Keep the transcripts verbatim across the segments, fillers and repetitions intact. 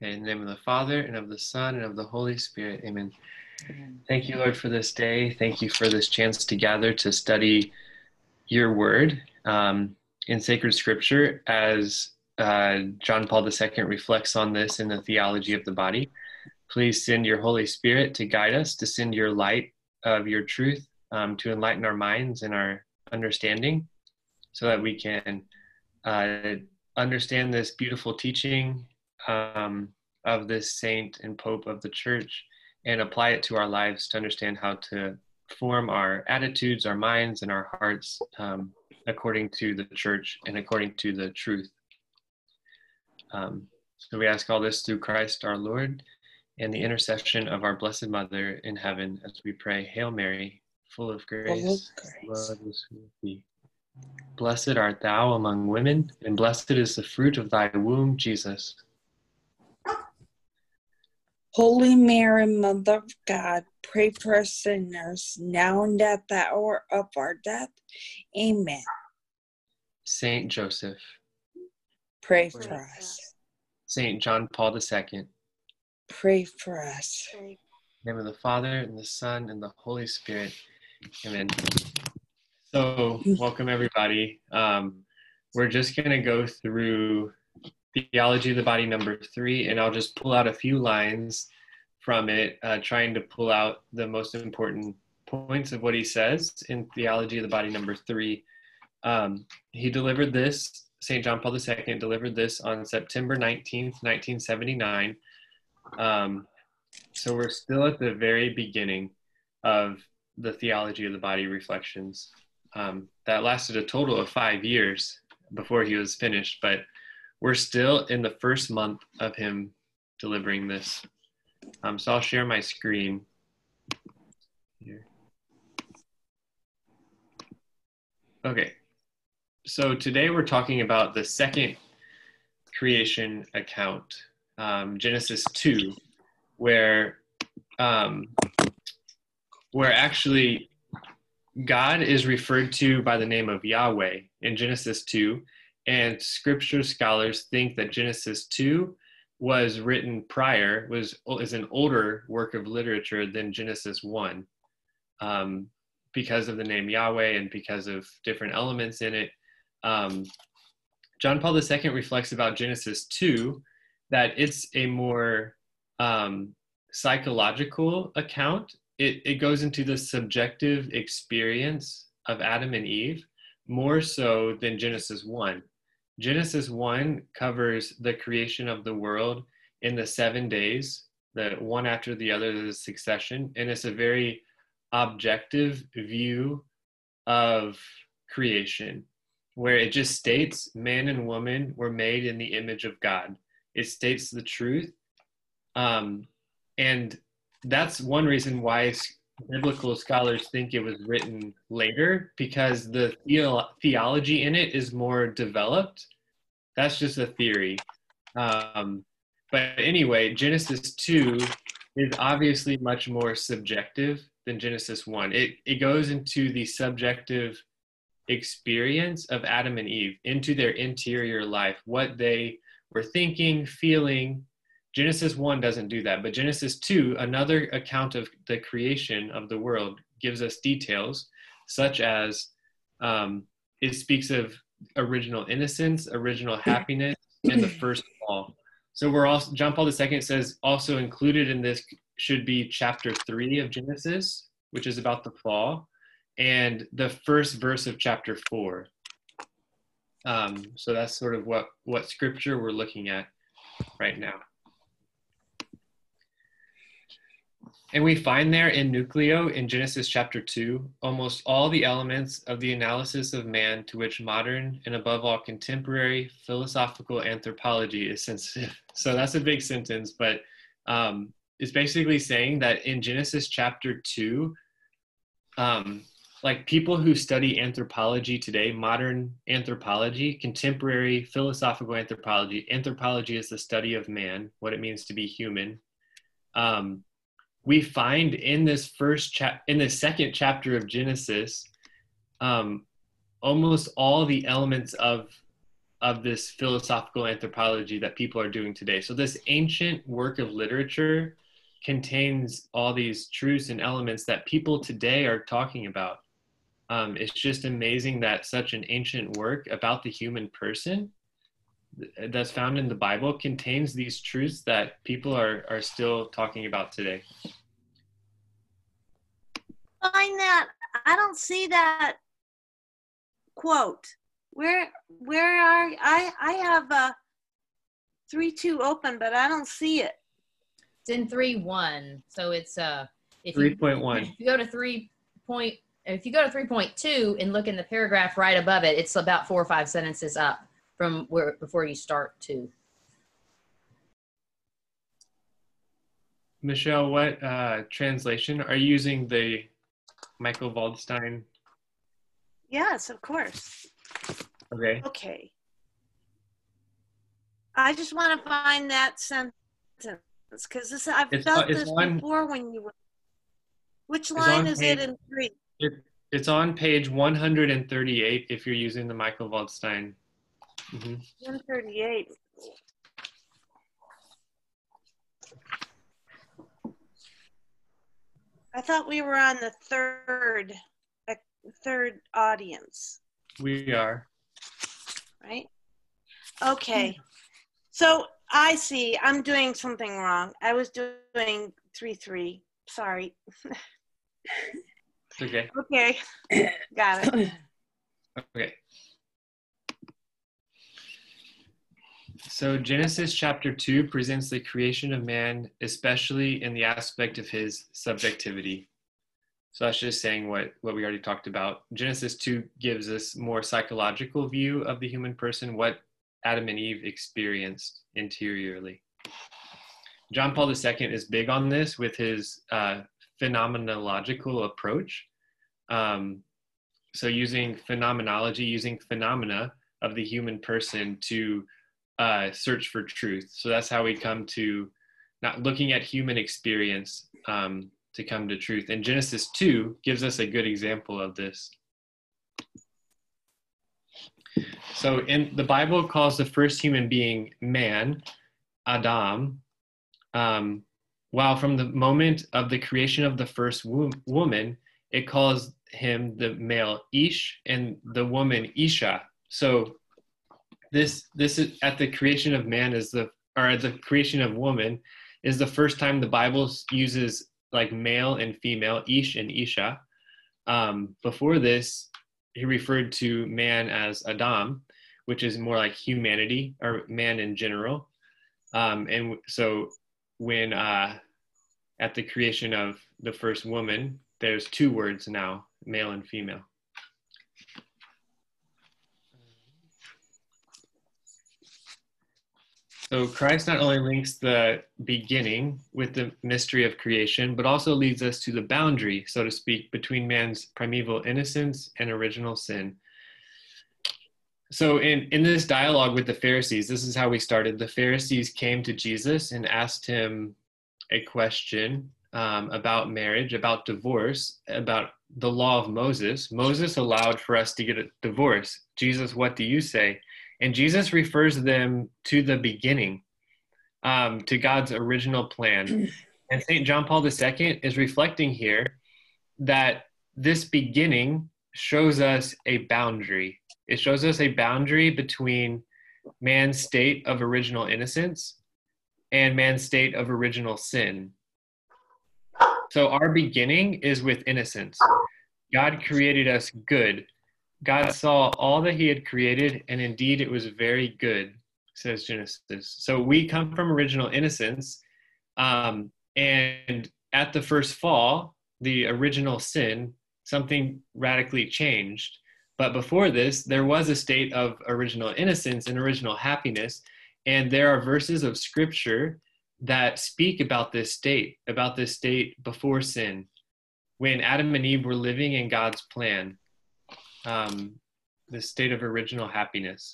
In the name of the Father, and of the Son, and of the Holy Spirit. Amen. Amen. Thank you, Lord, for this day. Thank you for this chance to gather to study your word um, in sacred scripture as uh, John Paul the Second reflects on this in the theology of the body. Please send your Holy Spirit to guide us, to send your light of your truth, um, to enlighten our minds and our understanding so that we can uh, understand this beautiful teaching um, of this saint and pope of the church and apply it to our lives to understand how to form our attitudes, our minds, and our hearts um, according to the church and according to the truth. Um, so we ask all this through Christ our Lord, and the intercession of our Blessed Mother in heaven, as we pray, Hail Mary, full of grace, Lord is with thee. Blessed art thou among women, and blessed is the fruit of thy womb, Jesus. Holy Mary, Mother of God, pray for us sinners, now and at the hour of our death. Amen. Saint Joseph, pray for us. Saint John Paul the Second, pray for us. In the name of the Father, and the Son, and the Holy Spirit. Amen. So, welcome everybody. Um, we're just going to go through Theology of the Body number three, and I'll just pull out a few lines from it, uh, trying to pull out the most important points of what he says in Theology of the Body number three. Um, he delivered this, Saint John Paul the Second delivered this on September nineteenth, nineteen seventy-nine. Um, so we're still at the very beginning of the Theology of the Body reflections. Um, that lasted a total of five years before he was finished, but we're still in the first month of him delivering this. Um, so I'll share my screen here. Okay, so today we're talking about the second creation account. Um, Genesis two, where um, where actually God is referred to by the name of Yahweh in Genesis two, and scripture scholars think that Genesis two was written prior, was is an older work of literature than Genesis one, um, because of the name Yahweh and because of different elements in it. Um, John Paul the Second reflects about Genesis two, that it's a more um, psychological account. It, it goes into the subjective experience of Adam and Eve more so than Genesis one. Genesis one covers the creation of the world in the seven days, the one after the other, the succession, and it's a very objective view of creation where it just states man and woman were made in the image of God. It states the truth, um, and that's one reason why biblical scholars think it was written later, because the theo- theology in it is more developed. That's just a theory. Um, but anyway, Genesis two is obviously much more subjective than Genesis one. It, it goes into the subjective experience of Adam and Eve, into their interior life, what they we're thinking, feeling. Genesis one doesn't do that, but Genesis two, another account of the creation of the world, gives us details such as um, it speaks of original innocence, original happiness, and the first fall. So we're also, John Paul the Second says, also included in this should be chapter three of Genesis, which is about the fall, and the first verse of chapter four. Um, so that's sort of what, what scripture we're looking at right now. And we find there in nucleo in Genesis chapter two, almost all the elements of the analysis of man to which modern and above all contemporary philosophical anthropology is sensitive. So that's a big sentence, but um, it's basically saying that in Genesis chapter two, um, like people who study anthropology today, modern anthropology, contemporary philosophical anthropology, anthropology is the study of man, what it means to be human. Um, we find in this first chap, in the second chapter of Genesis, um, almost all the elements of of this philosophical anthropology that people are doing today. So this ancient work of literature contains all these truths and elements that people today are talking about. Um, it's just amazing that such an ancient work about the human person th- that's found in the Bible contains these truths that people are, are still talking about today. I find that, I don't see that quote. Where, where are, I, I have a three two open, but I don't see it. It's in three one, so it's, uh, if three point one. You, if you go to three point, if you go to three point two and look in the paragraph right above it, it's about four or five sentences up from where, before you start to. Michelle, what uh, translation? Are you using the Michael Waldstein? Yes, of course. Okay. Okay. I just want to find that sentence because this I've it's, felt uh, this on, before when you were. Which line is page, it in three? It, it's on page one thirty-eight if you're using the Michael Waldstein. Mm-hmm. one thirty-eight. I thought we were on the third, uh, third audience. We are. Right? Okay. So I see. I'm doing something wrong. I was doing three three. Sorry. Okay. Okay. Got it. Okay. So Genesis chapter two presents the creation of man, especially in the aspect of his subjectivity. So that's just saying what, what we already talked about. Genesis two gives us more psychological view of the human person, what Adam and Eve experienced interiorly. John Paul the Second is big on this with his uh, phenomenological approach. Um, so using phenomenology, using phenomena of the human person to Uh, search for truth. So that's how we come to not looking at human experience um, to come to truth. And Genesis two gives us a good example of this. So in the Bible calls the first human being man, Adam, um, while from the moment of the creation of the first wo- woman, it calls him the male Ish and the woman Isha. So This this is at the creation of man is the or at the creation of woman is the first time the Bible uses like male and female, Ish and Isha. Um, before this, he referred to man as Adam, which is more like humanity or man in general. Um, and so when uh, at the creation of the first woman, there's two words now, male and female. So Christ not only links the beginning with the mystery of creation, but also leads us to the boundary, so to speak, between man's primeval innocence and original sin. So in, in this dialogue with the Pharisees, this is how we started. The Pharisees came to Jesus and asked him a question um, about marriage, about divorce, about the law of Moses. Moses allowed for us to get a divorce. Jesus, what do you say? And Jesus refers them to the beginning, um, to God's original plan. And Saint John Paul the Second is reflecting here that this beginning shows us a boundary. It shows us a boundary between man's state of original innocence and man's state of original sin. So our beginning is with innocence. God created us good. God saw all that he had created, and indeed it was very good, says Genesis. So we come from original innocence, um, and at the first fall, the original sin, something radically changed. But before this, there was a state of original innocence and original happiness, and there are verses of Scripture that speak about this state, about this state before sin, when Adam and Eve were living in God's plan. Um, the state of original happiness.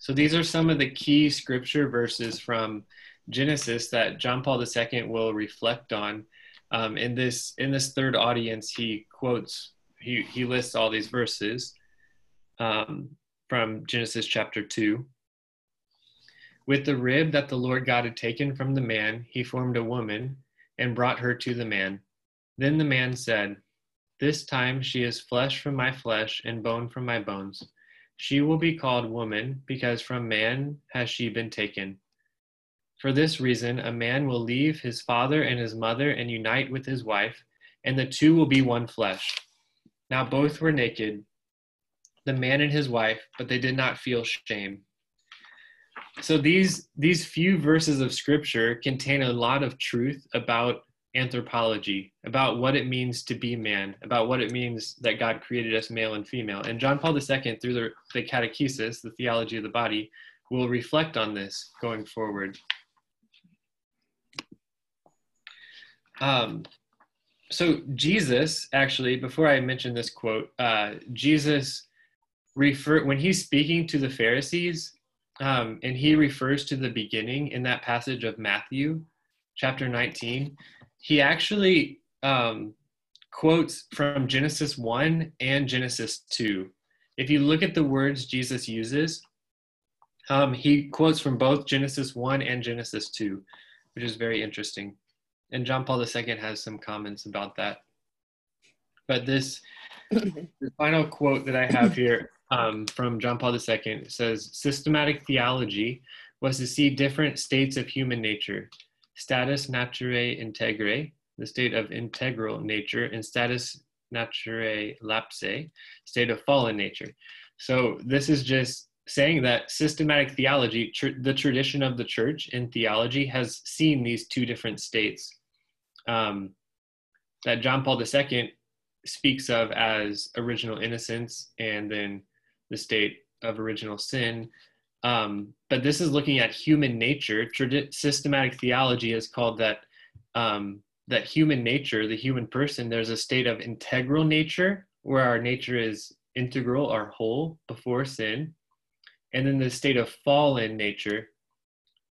So these are some of the key scripture verses from Genesis that John Paul the Second will reflect on. Um, in this in this third audience, he quotes, he, he lists all these verses. Um, from Genesis chapter two. With the rib that the Lord God had taken from the man, he formed a woman and brought her to the man. Then the man said, "This time she is flesh from my flesh and bone from my bones. She will be called woman because from man has she been taken. For this reason, a man will leave his father and his mother and unite with his wife, and the two will be one flesh." Now both were naked, the man and his wife, but they did not feel shame. So these, these few verses of scripture contain a lot of truth about anthropology, about what it means to be man, about what it means that God created us male and female. And John Paul the Second, through the, the catechesis, the theology of the body, will reflect on this going forward. Um, so Jesus, actually, before I mention this quote, uh, Jesus, refer when he's speaking to the Pharisees, um, and he refers to the beginning in that passage of Matthew chapter nineteen, he actually um, quotes from Genesis one and Genesis two. If you look at the words Jesus uses, um, he quotes from both Genesis one and Genesis two, which is very interesting. And John Paul the Second has some comments about that. But this the final quote that I have here um, from John Paul the Second says, "Systematic theology was to see different states of human nature, status naturae integre, the state of integral nature, and status naturae lapse, state of fallen nature." So this is just saying that systematic theology, tr- the tradition of the church in theology, has seen these two different states um, that John Paul the Second speaks of as original innocence and then the state of original sin. Um, but this is looking at human nature. Trad- systematic theology is called that, um, that human nature, the human person, there's a state of integral nature where our nature is integral or whole before sin. And then the state of fallen nature,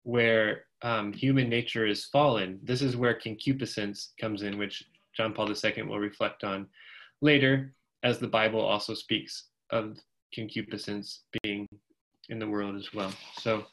where um, human nature is fallen. This is where concupiscence comes in, which John Paul the Second will reflect on later, as the Bible also speaks of concupiscence being in the world as well. So